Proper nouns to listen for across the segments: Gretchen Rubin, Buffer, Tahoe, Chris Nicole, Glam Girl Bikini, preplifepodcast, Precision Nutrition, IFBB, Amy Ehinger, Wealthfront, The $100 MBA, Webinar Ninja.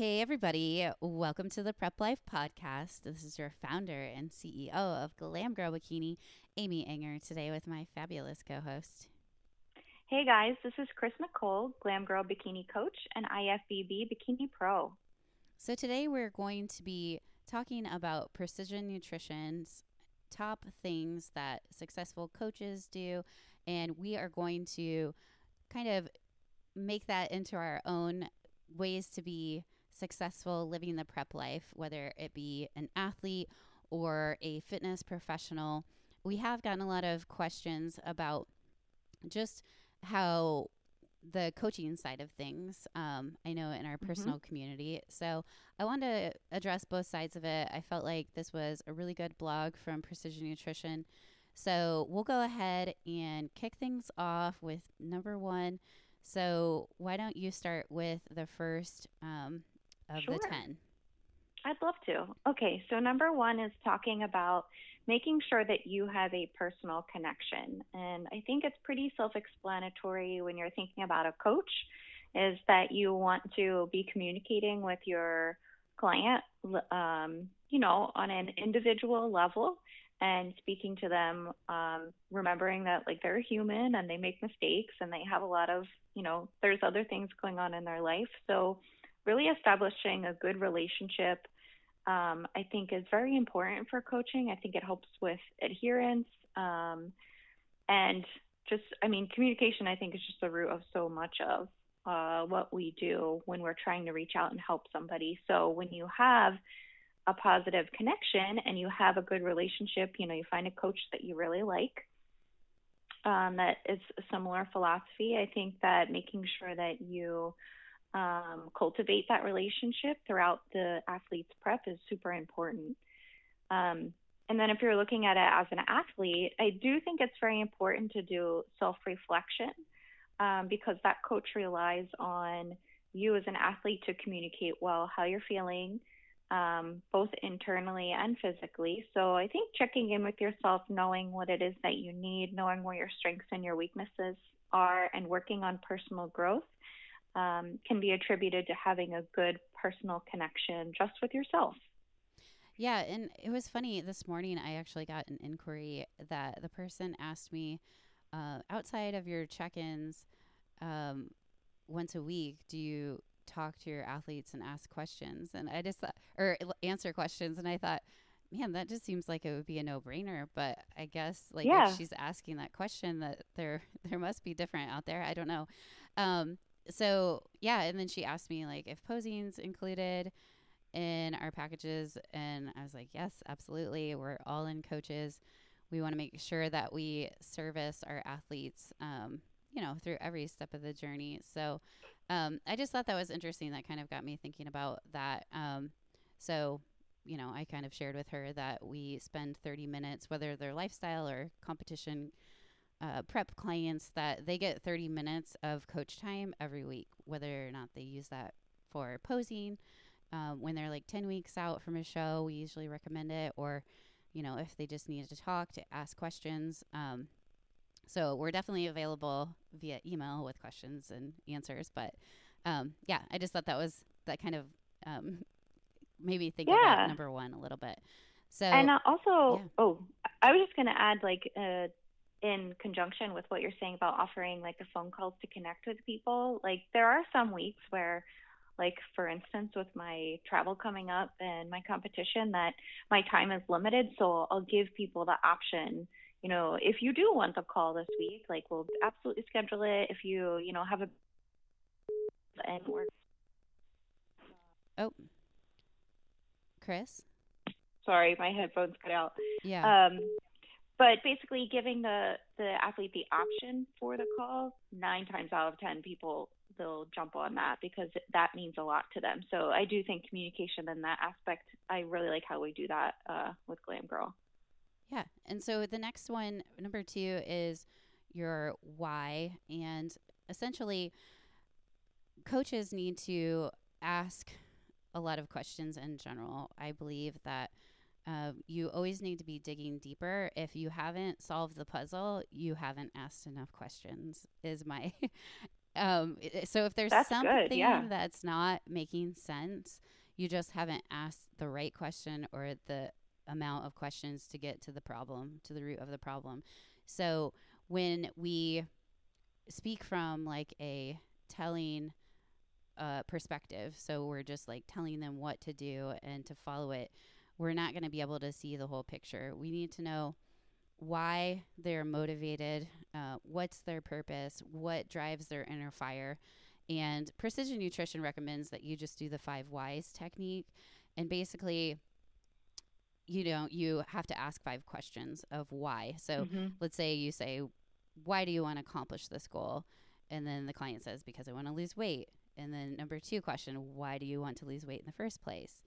Hey everybody, welcome to the Prep Life Podcast. This is your founder and CEO of Glam Girl Bikini, Amy Ehinger, today with my fabulous co-host. Hey guys, this is Chris Nicole, Glam Girl Bikini Coach and IFBB Bikini Pro. So today we're going to be talking about Precision Nutrition's top things that successful coaches do, and we are going to kind of make that into our own ways to be successful living the prep life, whether it be an athlete or a fitness professional. We have gotten a lot of questions about just how the coaching side of things, I know in our personal community. So I want to address both sides of it. I felt like this was a really good blog from Precision Nutrition. So we'll go ahead and kick things off with number one. So why don't you start with the first of the 10? I'd love to. Okay, so number one is talking about making sure that you have a personal connection. And I think it's pretty self-explanatory when you're thinking about a coach, is that you want to be communicating with your client, on an individual level and speaking to them, remembering that like they're human and they make mistakes and they have a lot of, there's other things going on in their life. So really establishing a good relationship, I think is very important for coaching. I think it helps with adherence, and just, communication, I think, is just the root of so much of what we do when we're trying to reach out and help somebody. So when you have a positive connection and you have a good relationship, you find a coach that you really like, that is a similar philosophy. I think that making sure that you cultivate that relationship throughout the athlete's prep is super important. And then if you're looking at it as an athlete, I do think it's very important to do self-reflection, because that coach relies on you as an athlete to communicate well how you're feeling, both internally and physically. So I think checking in with yourself, knowing what it is that you need, knowing where your strengths and your weaknesses are, and working on personal growth can be attributed to having a good personal connection just with yourself. Yeah, and it was funny. This morning I actually got an inquiry that the person asked me, outside of your check-ins once a week, do you talk to your athletes and ask questions? And I just thought, or answer questions. And I thought, man, that just seems like it would be a no-brainer. But I guess if she's asking that question, that there must be different out there. I don't know. So yeah. And then she asked me if posing's included in our packages. And I was like, yes, absolutely. We're all in coaches. We want to make sure that we service our athletes, through every step of the journey. So, I just thought that was interesting. That kind of got me thinking about that. I kind of shared with her that we spend 30 minutes, whether they're lifestyle or competition prep clients, that they get 30 minutes of coach time every week, whether or not they use that for posing. When they're 10 weeks out from a show, we usually recommend it, or, if they just need to talk, to ask questions. So we're definitely available via email with questions and answers. But I just thought that was that kind of made me think about number one a little bit. So, and also, I was just going to add, in conjunction with what you're saying about offering the phone calls to connect with people, there are some weeks where, for instance, with my travel coming up and my competition, that my time is limited. So I'll give people the option, if you do want the call this week, we'll absolutely schedule it. If you, have a and work. Oh, Chris? Sorry, my headphones cut out. Yeah. But basically giving the athlete the option for the call, 9 times out of 10 people, they'll jump on that because that means a lot to them. So I do think communication in that aspect, I really like how we do that with Glam Girl. Yeah. And so the next one, number two, is your why. And essentially, coaches need to ask a lot of questions in general. I believe that you always need to be digging deeper. If you haven't solved the puzzle, you haven't asked enough questions, is my So if there's something that's not making sense, you just haven't asked the right question or the amount of questions to get to the problem, to the root of the problem. So when we speak from like a telling perspective, so we're just like telling them what to do and to follow it, we're not going to be able to see the whole picture. We need to know why they're motivated, what's their purpose, what drives their inner fire. And Precision Nutrition recommends that you just do the 5 whys technique. And basically, you know, you have to ask 5 questions of why. So let's say you say, why do you want to accomplish this goal? And then the client says, because I want to lose weight. And then number 2 question, why do you want to lose weight in the first place?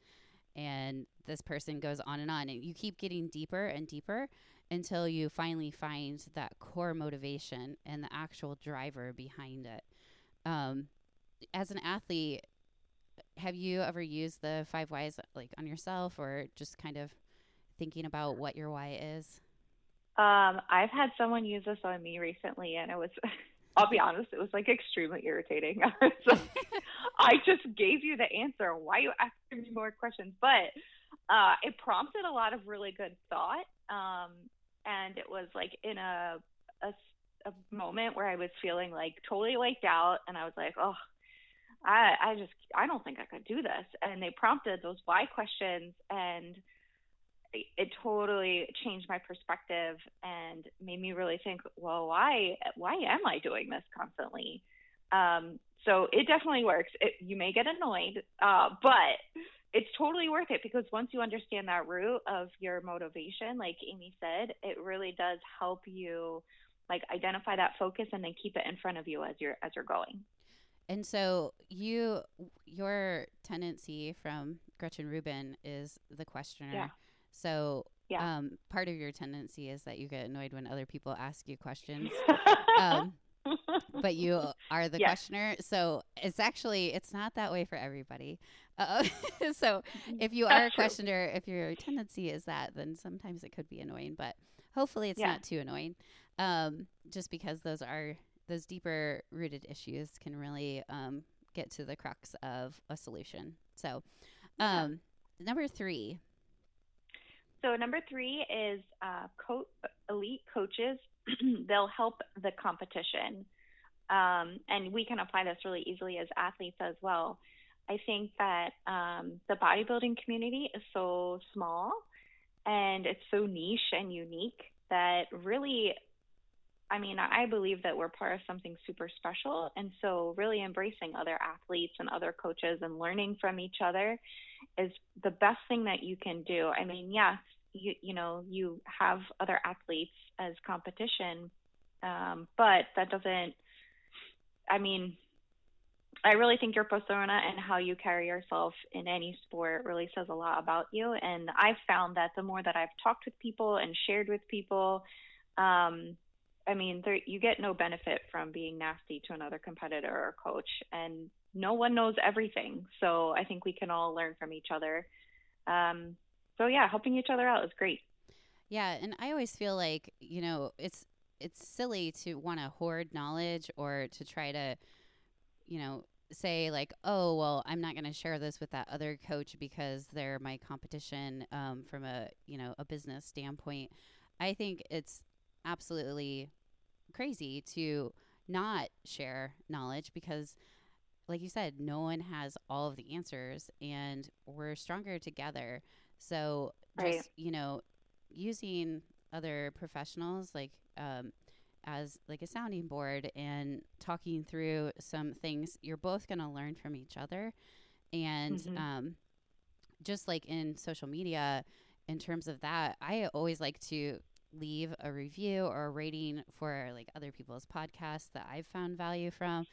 And this person goes on. And you keep getting deeper and deeper until you finally find that core motivation and the actual driver behind it. As an athlete, have you ever used the 5 whys like on yourself or just kind of thinking about what your why is? I've had someone use this on me recently, and it was, I'll be honest, it was like extremely irritating. So I just gave you the answer. Why are you asking me more questions? But it prompted a lot of really good thought. And it was like in a moment where I was feeling like totally wiped out, and I was like, oh, I don't think I could do this. And they prompted those why questions, and it totally changed my perspective and made me really think, well, why am I doing this constantly? So it definitely works. You may get annoyed, but it's totally worth it, because once you understand that root of your motivation, like Amy said, it really does help you like identify that focus and then keep it in front of you as you're going. And so your tendency from Gretchen Rubin is the questioner. Yeah. So part of your tendency is that you get annoyed when other people ask you questions, but you are the questioner. So it's not that way for everybody. So if you are a questioner, if your tendency is that, then sometimes it could be annoying, but hopefully it's not too annoying. Just because those deeper rooted issues can really get to the crux of a solution. So number 3. So number 3 is elite coaches. They'll help the competition. And we can apply this really easily as athletes as well. I think that the bodybuilding community is so small and it's so niche and unique that really, I mean, I believe that we're part of something super special. And so really embracing other athletes and other coaches and learning from each other is the best thing that you can do. I mean, yes, you know, you have other athletes as competition, but that doesn't, I mean, I really think your persona and how you carry yourself in any sport really says a lot about you. And I've found that the more that I've talked with people and shared with people, I mean, you get no benefit from being nasty to another competitor or coach, and no one knows everything. So I think we can all learn from each other. So yeah, helping each other out is great. Yeah. And I always feel like, you know, it's silly to want to hoard knowledge or to try to, you know, say like, oh, well, I'm not going to share this with that other coach because they're my competition, from a, you know, a business standpoint. I think it's absolutely crazy to not share knowledge because, like you said, no one has all of the answers and we're stronger together. So just, you know, using other professionals like as like a sounding board and talking through some things, you're both going to learn from each other. And just like in social media, in terms of that, I always like to leave a review or a rating for like other people's podcasts that I've found value from,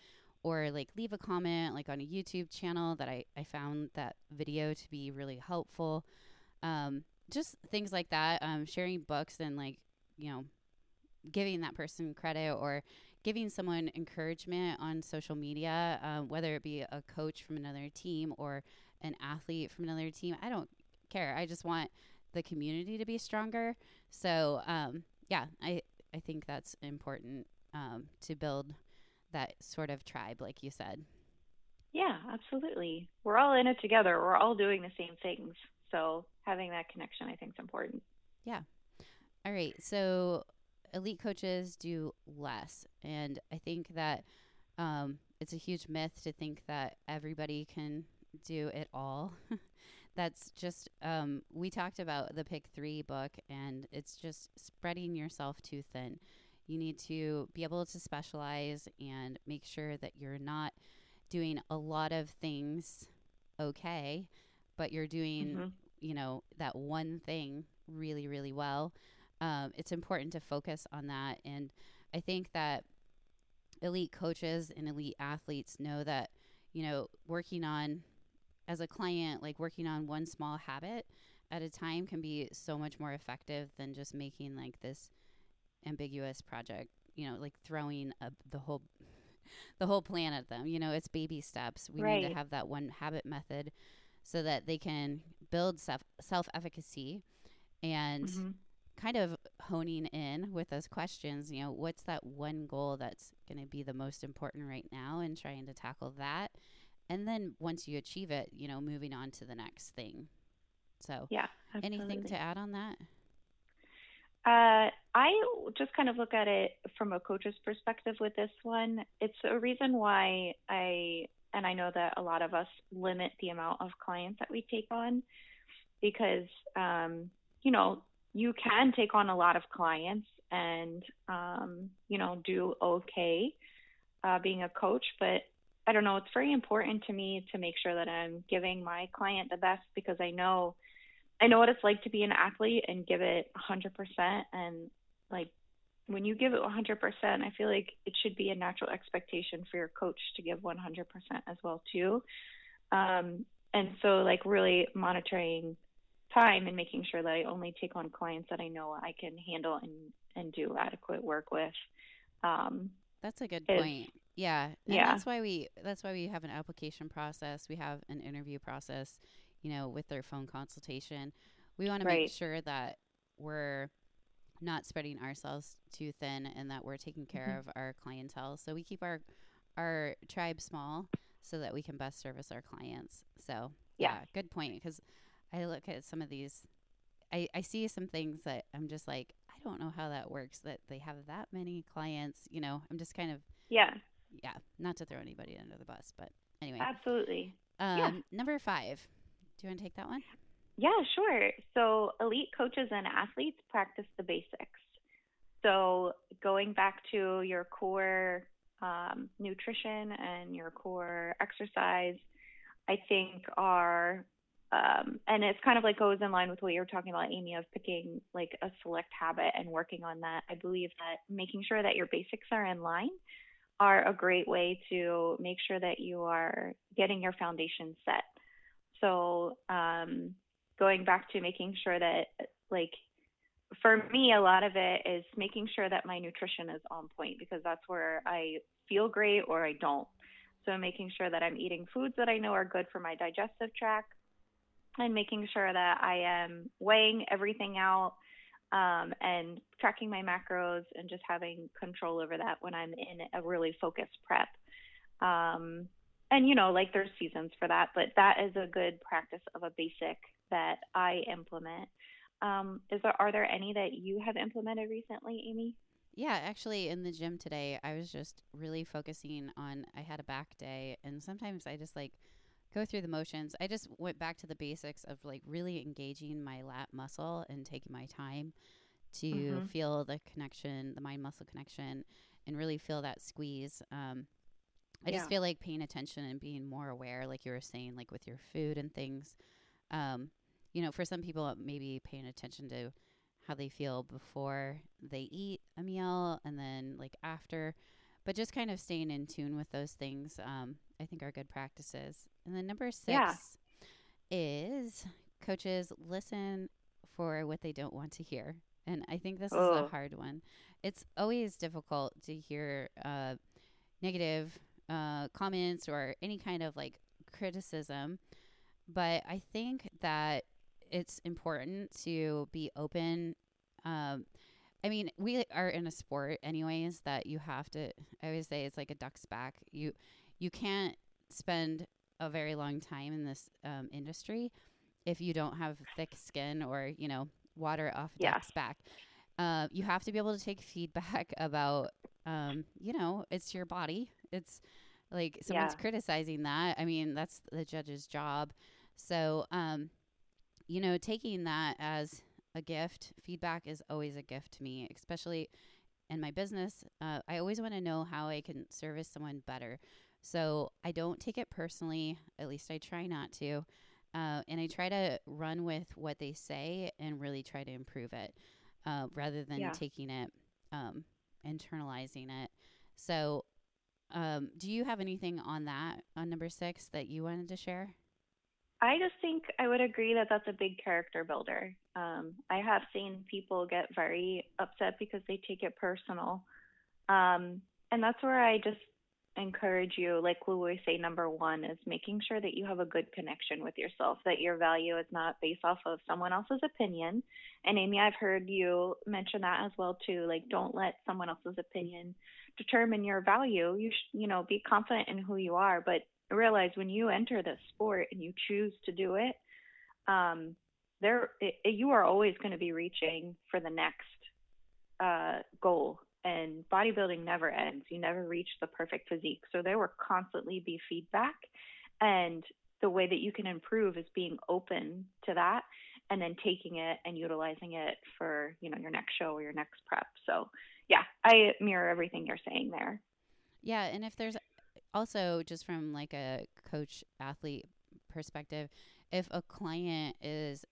or like leave a comment like on a YouTube channel that I found that video to be really helpful. Just things like that, sharing books and like, you know, giving that person credit or giving someone encouragement on social media, whether it be a coach from another team or an athlete from another team. I don't care. I just want the community to be stronger. So, I think that's important, to build that sort of tribe, like you said. Yeah, absolutely. We're all in it together. We're all doing the same things. So having that connection, I think, is important. Yeah. All right. So elite coaches do less. And I think that it's a huge myth to think that everybody can do it all. That's just, we talked about the Pick 3 book, and it's just spreading yourself too thin. You need to be able to specialize and make sure that you're not doing a lot of things okay, but you're doing, you know, that one thing really, really well. It's important to focus on that. And I think that elite coaches and elite athletes know that, you know, working on, as a client, like working on one small habit at a time can be so much more effective than just making like this ambiguous project, you know, like throwing the whole plan at them. You know, it's baby steps. We need to have that one habit method so that they can build self-efficacy and kind of honing in with those questions, you know, what's that one goal that's going to be the most important right now and trying to tackle that. And then once you achieve it, you know, moving on to the next thing. So yeah, anything to add on that? I just kind of look at it from a coach's perspective with this one. It's a reason why I know that a lot of us limit the amount of clients that we take on because, you know, you can take on a lot of clients and, you know, do okay being a coach, but I don't know, it's very important to me to make sure that I'm giving my client the best because I know what it's like to be an athlete and give it 100%. And like when you give it 100%, I feel like it should be a natural expectation for your coach to give 100% as well too. And so like really monitoring time and making sure that I only take on clients that I know I can handle and do adequate work with. That's a good point. Yeah. And that's why we have an application process. We have an interview process, you know, with their phone consultation. We want to make sure that we're not spreading ourselves too thin and that we're taking care of our clientele. So we keep our tribe small so that we can best service our clients. So yeah good point. Because I look at some of these, I see some things that I'm just like, I don't know how that works that they have that many clients, you know, I'm just kind of, yeah, not to throw anybody under the bus, but anyway. Absolutely. Number 5. Do you want to take that one? Yeah, sure. So elite coaches and athletes practice the basics. So going back to your core nutrition and your core exercise, I think are, and it's kind of like goes in line with what you were talking about, Amy, of picking like a select habit and working on that. I believe that making sure that your basics are in line are a great way to make sure that you are getting your foundation set. So going back to making sure that, like, for me, a lot of it is making sure that my nutrition is on point because that's where I feel great or I don't. So making sure that I'm eating foods that I know are good for my digestive tract and making sure that I am weighing everything out and tracking my macros and just having control over that when I'm in a really focused prep. And, you know, like there's seasons for that, but that is a good practice of a basic that I implement. Are there any that you have implemented recently, Amy? Yeah, actually in the gym today, I was just really focusing on, I had a back day and sometimes I just like go through the motions. I just went back to the basics of like really engaging my lat muscle and taking my time to feel the connection, the mind-muscle connection, and really feel that squeeze. I just feel like paying attention and being more aware, like you were saying, like with your food and things. You know, for some people, maybe paying attention to how they feel before they eat a meal and then like after, but just kind of staying in tune with those things, I think are good practices. And then number 6 is coaches listen for what they don't want to hear. And I think this is a hard one. It's always difficult to hear negative comments or any kind of like criticism. But I think that it's important to be open I mean, we are in a sport anyways that you have to, I always say it's like a duck's back. You can't spend a very long time in this industry if you don't have thick skin or, you know, water off duck's back. You have to be able to take feedback about, you know, it's your body. It's like someone's criticizing that. I mean, that's the judge's job. So, you know, taking that as a gift, feedback is always a gift to me, especially in my business. I always want to know how I can service someone better. So I don't take it personally. At least I try not to. And I try to run with what they say and really try to improve it rather than taking it, internalizing it. So do you have anything on that, on number 6, that you wanted to share? I just think I would agree that that's a big character builder. I have seen people get very upset because they take it personal. And that's where I just encourage you, like we always say, number 1 is making sure that you have a good connection with yourself, that your value is not based off of someone else's opinion. And Amy, I've heard you mention that as well too, like don't let someone else's opinion determine your value. You should, you know, be confident in who you are, but realize when you enter this sport and you choose to do it, you are always going to be reaching for the next goal. And bodybuilding never ends. You never reach the perfect physique. So there will constantly be feedback. And the way that you can improve is being open to that and then taking it and utilizing it for, you know, your next show or your next prep. So yeah, I mirror everything you're saying there. Yeah. And if there's also just from like a coach athlete perspective, if a client is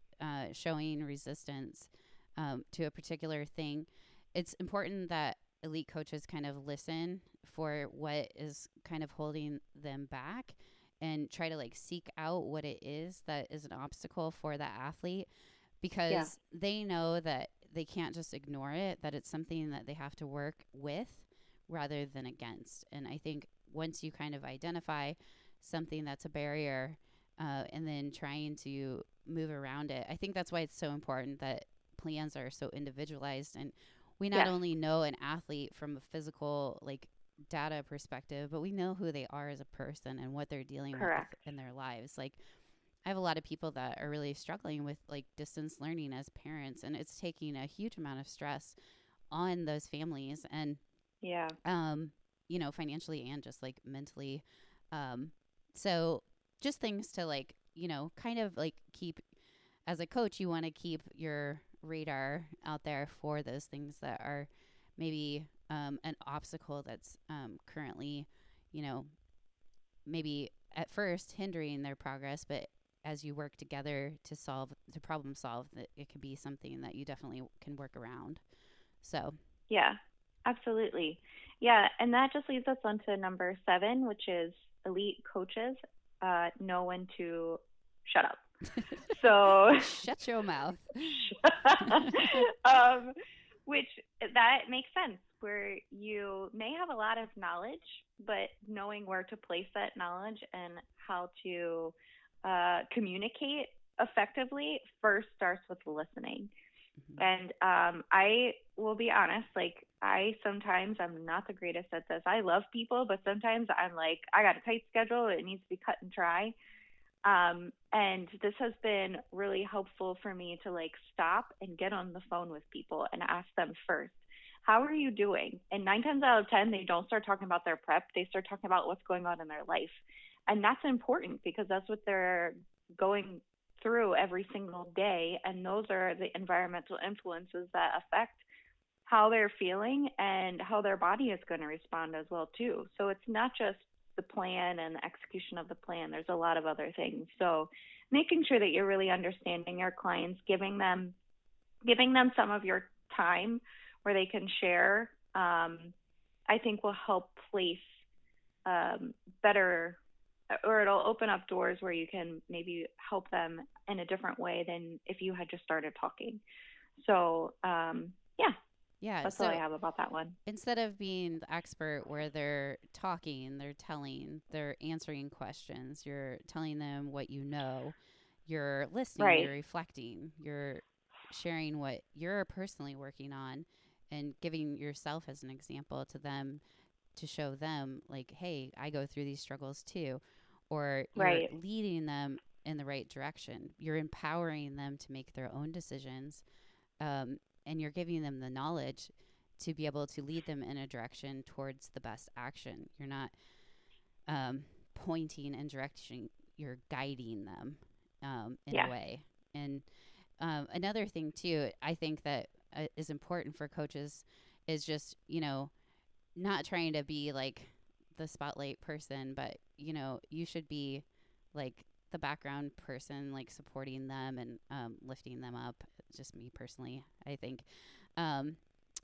showing resistance to a particular thing, it's important that elite coaches kind of listen for what is kind of holding them back and try to like seek out what it is that is an obstacle for that athlete, because they know that they can't just ignore it, that it's something that they have to work with rather than against. And I think once you kind of identify something that's a barrier and then trying to move around it, I think that's why it's so important that plans are so individualized, and we not only know an athlete from a physical, like, data perspective, but we know who they are as a person and what they're dealing with in their lives. Like, I have a lot of people that are really struggling with, like, distance learning as parents, and it's taking a huge amount of stress on those families and, you know, financially and just, like, mentally. So just things to, like, you know, kind of, like, keep – as a coach, you want to keep your – radar out there for those things that are maybe an obstacle that's currently, you know, maybe at first hindering their progress, but as you work together to problem solve, that it could be something that you definitely can work around. So yeah, absolutely. Yeah, and that just leads us on to number 7, which is elite coaches know when to shut up. So shut your mouth. Which that makes sense, where you may have a lot of knowledge, but knowing where to place that knowledge and how to communicate effectively first starts with listening. Mm-hmm. And I will be honest, like sometimes I'm not the greatest at this. I love people, but sometimes I'm like, I got a tight schedule. It needs to be cut and dry. And this has been really helpful for me to like stop and get on the phone with people and ask them first, how are you doing? And 9 times out of 10, they don't start talking about their prep. They start talking about what's going on in their life. And that's important because that's what they're going through every single day. And those are the environmental influences that affect how they're feeling and how their body is going to respond as well too. So it's not just the plan and the execution of the plan. There's a lot of other things. So making sure that you're really understanding your clients, giving them some of your time where they can share, I think will help place better, or it'll open up doors where you can maybe help them in a different way than if you had just started talking. So yeah, that's all I have about that one. Instead of being the expert where they're talking, they're telling, they're answering questions, you're telling them what you know, you're listening, you're reflecting, you're sharing what you're personally working on, and giving yourself as an example to them, to show them like, hey, I go through these struggles too, or right. You're leading them in the right direction. You're empowering them to make their own decisions, and you're giving them the knowledge to be able to lead them in a direction towards the best action. You're not pointing and directing, you're guiding them in yeah. a way. And another thing too, I think that is important for coaches is just, you know, not trying to be like the spotlight person, but, you know, you should be like the background person, like supporting them and lifting them up. Just me personally, I think.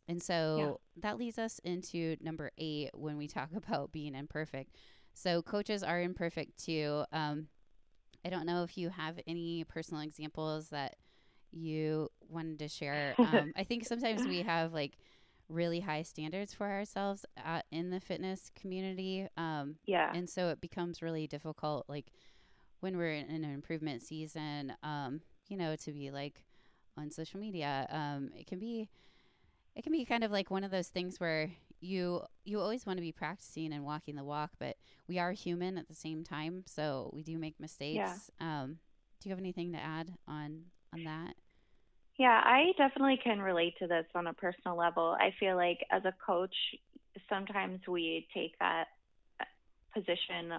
And so yeah. that leads us into number 8 when we talk about being imperfect. So coaches are imperfect too. I don't know if you have any personal examples that you wanted to share. I think sometimes we have like really high standards for ourselves in the fitness community. Yeah. And so it becomes really difficult, like when we're in an improvement season, you know, to be like on social media. It can be kind of like one of those things where you always want to be practicing and walking the walk, but we are human at the same time, so we do make mistakes. Yeah. Do you have anything to add on that? Yeah, I definitely can relate to this on a personal level. I feel like as a coach, sometimes we take that position,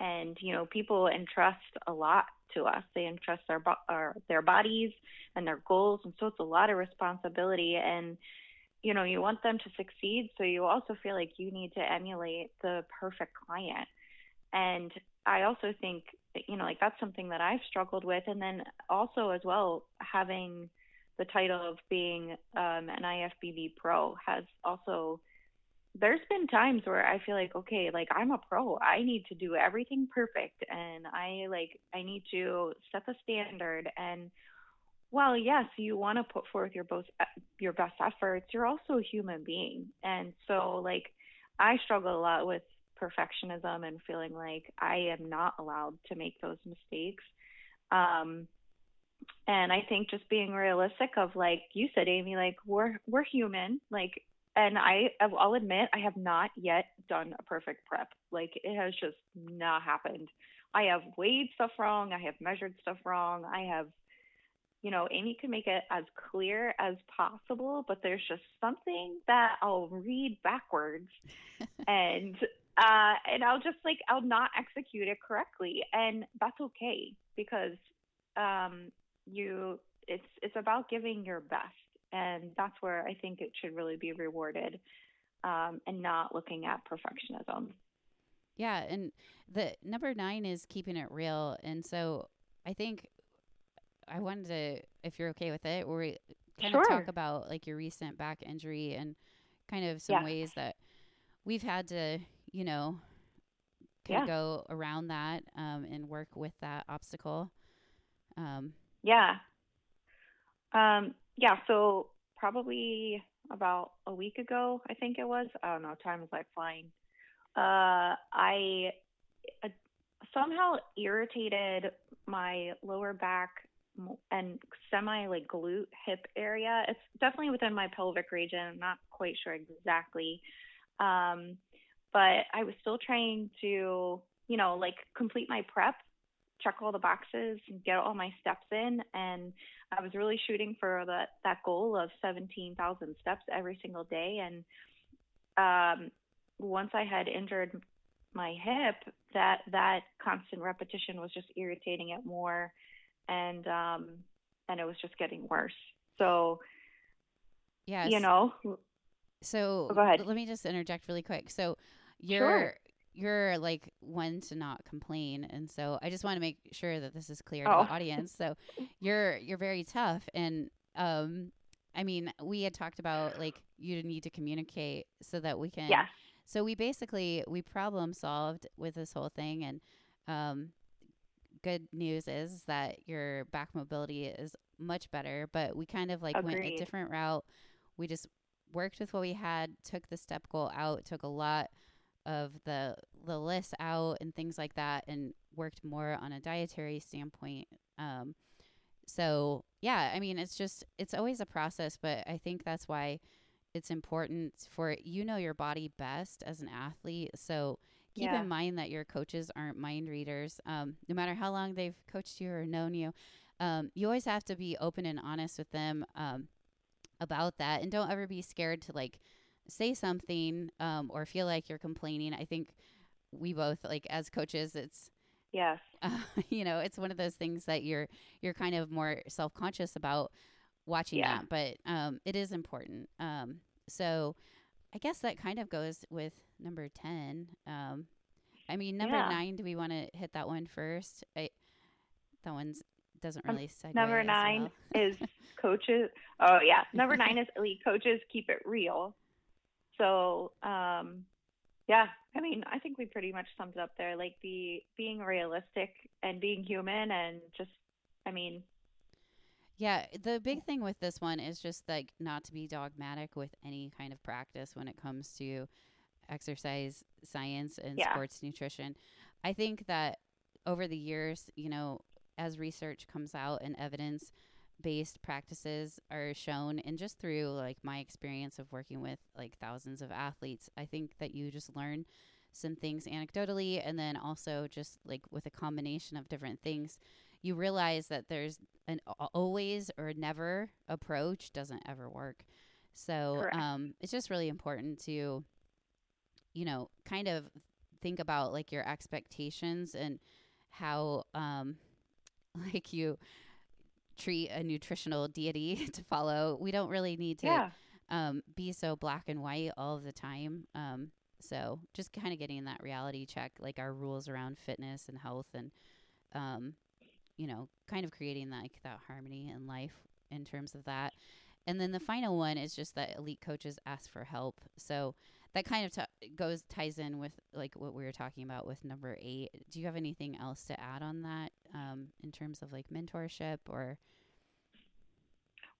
and, you know, people entrust a lot to us. They entrust their bodies and their goals. And so it's a lot of responsibility, and, you know, you want them to succeed. So you also feel like you need to emulate the perfect client. And I also think, you know, like that's something that I've struggled with. And then also as well, having the title of being an IFBB pro has also, there's been times where I feel like, okay, like I'm a pro, I need to do everything perfect. And I need to set the standard. And while yes, you want to put forth your best efforts, you're also a human being. And so like, I struggle a lot with perfectionism and feeling like I am not allowed to make those mistakes. And I think just being realistic of, like you said, Amy, like we're human, like, and I'll admit I have not yet done a perfect prep. Like it has just not happened. I have weighed stuff wrong. I have measured stuff wrong. I have, you know, Amy can make it as clear as possible, but there's just something that I'll read backwards and I'll just like, I'll not execute it correctly. And that's okay, because it's about giving your best. And that's where I think it should really be rewarded, and not looking at perfectionism. Yeah. And the number 9 is keeping it real. And so I think I wanted to, if you're okay with it, we kind of talk about like your recent back injury and kind of some yeah. ways that we've had to, you know, kind yeah. of go around that and work with that obstacle. So probably about a week ago, I think it was, I don't know, time is like flying. I somehow irritated my lower back and semi like glute hip area. It's definitely within my pelvic region. I'm not quite sure exactly. But I was still trying to, you know, like complete my prep, check all the boxes and get all my steps in. And I was really shooting for that goal of 17,000 steps every single day. And once I had injured my hip, that constant repetition was just irritating it more. And it was just getting worse. So, yeah, you know. So go ahead. Let me just interject really quick. So you're like one to not complain. And so I just want to make sure that this is clear to the audience. So you're very tough. And, I mean, we had talked about like, you need to communicate so that we can. Yeah. So we problem solved with this whole thing. And, good news is that your back mobility is much better, but we kind of like went a different route. We just worked with what we had, took the step goal out, took a lot of the list out and things like that, and worked more on a dietary standpoint. So yeah, I mean, it's always a process, but I think that's why it's important for, your body best as an athlete. So keep in mind that your coaches aren't mind readers. No matter how long they've coached you or known you, you always have to be open and honest with them, about that. And don't ever be scared to like say something, or feel like you're complaining. I think we both, like, as coaches, it's, yes, it's one of those things that you're kind of more self-conscious about watching that, but it is important. So I guess that kind of goes with number 10. I mean, number 9, do we want to hit that one first? That one's doesn't really segue. Number 9 is coaches. Oh yeah. Number 9 is elite coaches keep it real. So, yeah, I mean, I think we pretty much summed up there, like being realistic and being human and just, I mean. Yeah, the big thing with this one is just like not to be dogmatic with any kind of practice when it comes to exercise science and sports nutrition. I think that over the years, as research comes out and evidence-based practices are shown, and just through like my experience of working with like thousands of athletes, I think that you just learn some things anecdotally, and then also just like with a combination of different things, you realize that there's an always or never approach doesn't ever work. So it's just really important to, kind of think about like your expectations and how like you treat a nutritional deity to follow. We don't really need to be so black and white all of the time. So just kind of getting that reality check, like our rules around fitness and health and, kind of creating like that harmony in life in terms of that. And then the final one is just that elite coaches ask for help. So that kind of ties in with like what we were talking about with number 8. Do you have anything else to add on that in terms of like mentorship or?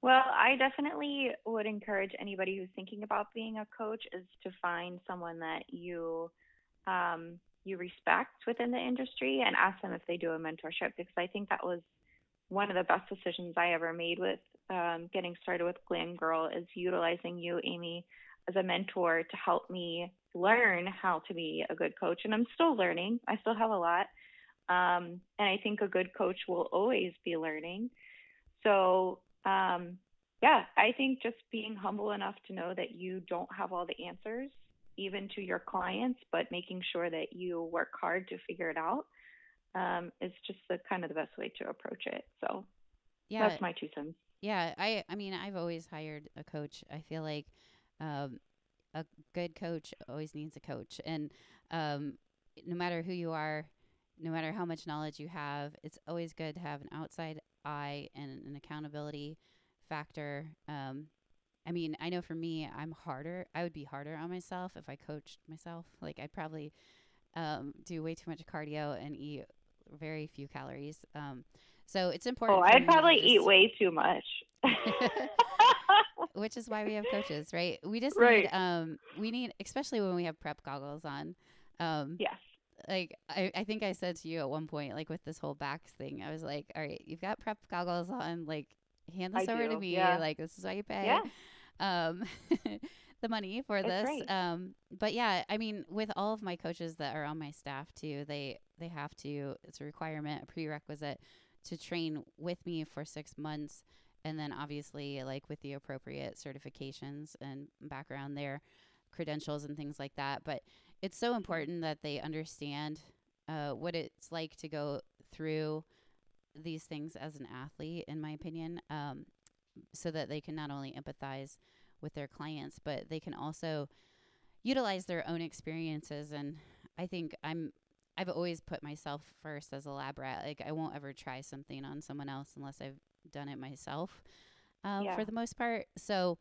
Well, I definitely would encourage anybody who's thinking about being a coach is to find someone that you respect within the industry and ask them if they do a mentorship, because I think that was one of the best decisions I ever made with getting started with Glam Girl is utilizing you, Amy, as a mentor to help me learn how to be a good coach. And I'm still learning. I still have a lot. And I think a good coach will always be learning. So, I think just being humble enough to know that you don't have all the answers, even to your clients, but making sure that you work hard to figure it out is just the best way to approach it. So that's my 2 cents. Yeah. I mean, I've always hired a coach. I feel like a good coach always needs a coach. And no matter who you are, no matter how much knowledge you have, it's always good to have an outside eye and an accountability factor. I mean, I know for me, I would be harder on myself if I coached myself. Like, I'd probably do way too much cardio and eat very few calories. So it's important. Oh, I'd probably eat way too much. Which is why we have coaches, right? We just need, especially when we have prep goggles on. Yes. Like, I think I said to you at one point, like with this whole backs thing, I was like, all right, you've got prep goggles on, like, hand this over to me. Yeah. Like, this is why you pay the money for this. Right. But yeah, I mean, with all of my coaches that are on my staff too, they have to, it's a requirement, a prerequisite to train with me for 6 months. And then obviously like with the appropriate certifications and background, their credentials and things like that. But it's so important that they understand what it's like to go through these things as an athlete, in my opinion, so that they can not only empathize with their clients, but they can also utilize their own experiences. And I think I've always put myself first as a lab rat. Like, I won't ever try something on someone else unless I've done it myself, for the most part. So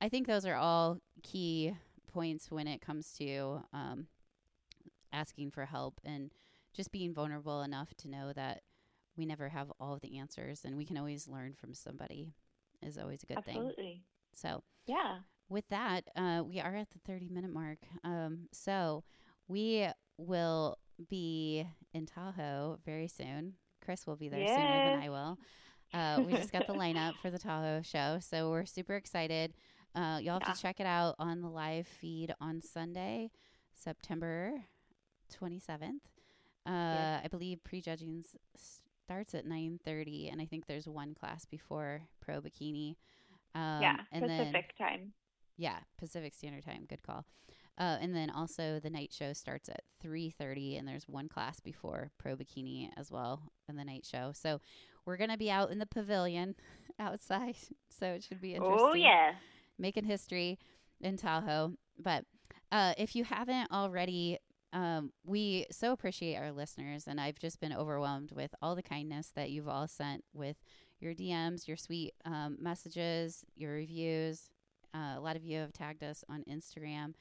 I think those are all key points when it comes to asking for help and just being vulnerable enough to know that we never have all the answers and we can always learn from somebody is always a good thing. So with that, we are at the 30-minute mark. So we will be in Tahoe very soon. Chris will be there sooner than I will. We just got the lineup for the Tahoe show, so we're super excited. Y'all have to check it out on the live feed on Sunday, September 27th. I believe prejudging starts at 9:30, and I think there's one class before Pro Bikini. And Pacific time. Yeah, Pacific Standard Time. Good call. And then also the night show starts at 3:30, and there's one class before Pro Bikini as well in the night show. So we're going to be out in the pavilion outside, so it should be interesting. Oh, yeah. Making history in Tahoe. But if you haven't already, we so appreciate our listeners, and I've just been overwhelmed with all the kindness that you've all sent with your DMs, your sweet messages, your reviews. A lot of you have tagged us on Instagram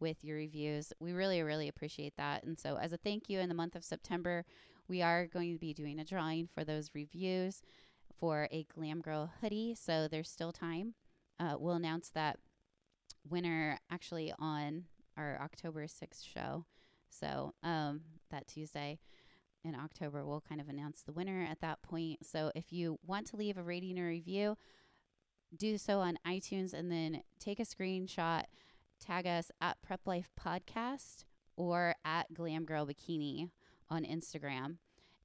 with your reviews. We really, really appreciate that. And so as a thank you, in the month of September, we are going to be doing a drawing for those reviews for a Glam Girl hoodie. So there's still time. We'll announce that winner actually on our October 6th show. So that Tuesday in October, we'll kind of announce the winner at that point. So if you want to leave a rating or review, do so on iTunes, and then take a screenshot. Tag us at Prep Life Podcast or at Glam Girl Bikini on Instagram.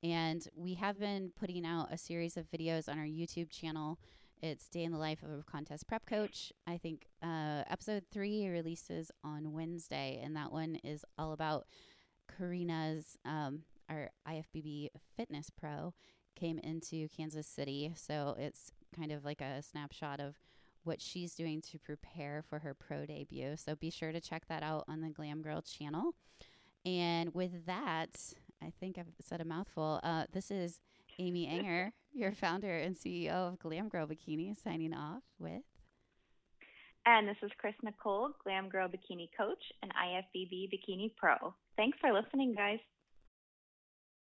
And we have been putting out a series of videos on our YouTube channel. It's Day in the Life of a Contest Prep Coach. I think episode 3 releases on Wednesday, and that one is all about Karina's, our IFBB fitness pro, came into Kansas City. So it's kind of like a snapshot of what she's doing to prepare for her pro debut. So be sure to check that out on the Glam Girl channel. And with that, I think I've said a mouthful. This is Amy Ehinger, your founder and CEO of Glam Girl Bikini, signing off with. And this is Chris Nicole, Glam Girl Bikini Coach and IFBB Bikini Pro. Thanks for listening, guys.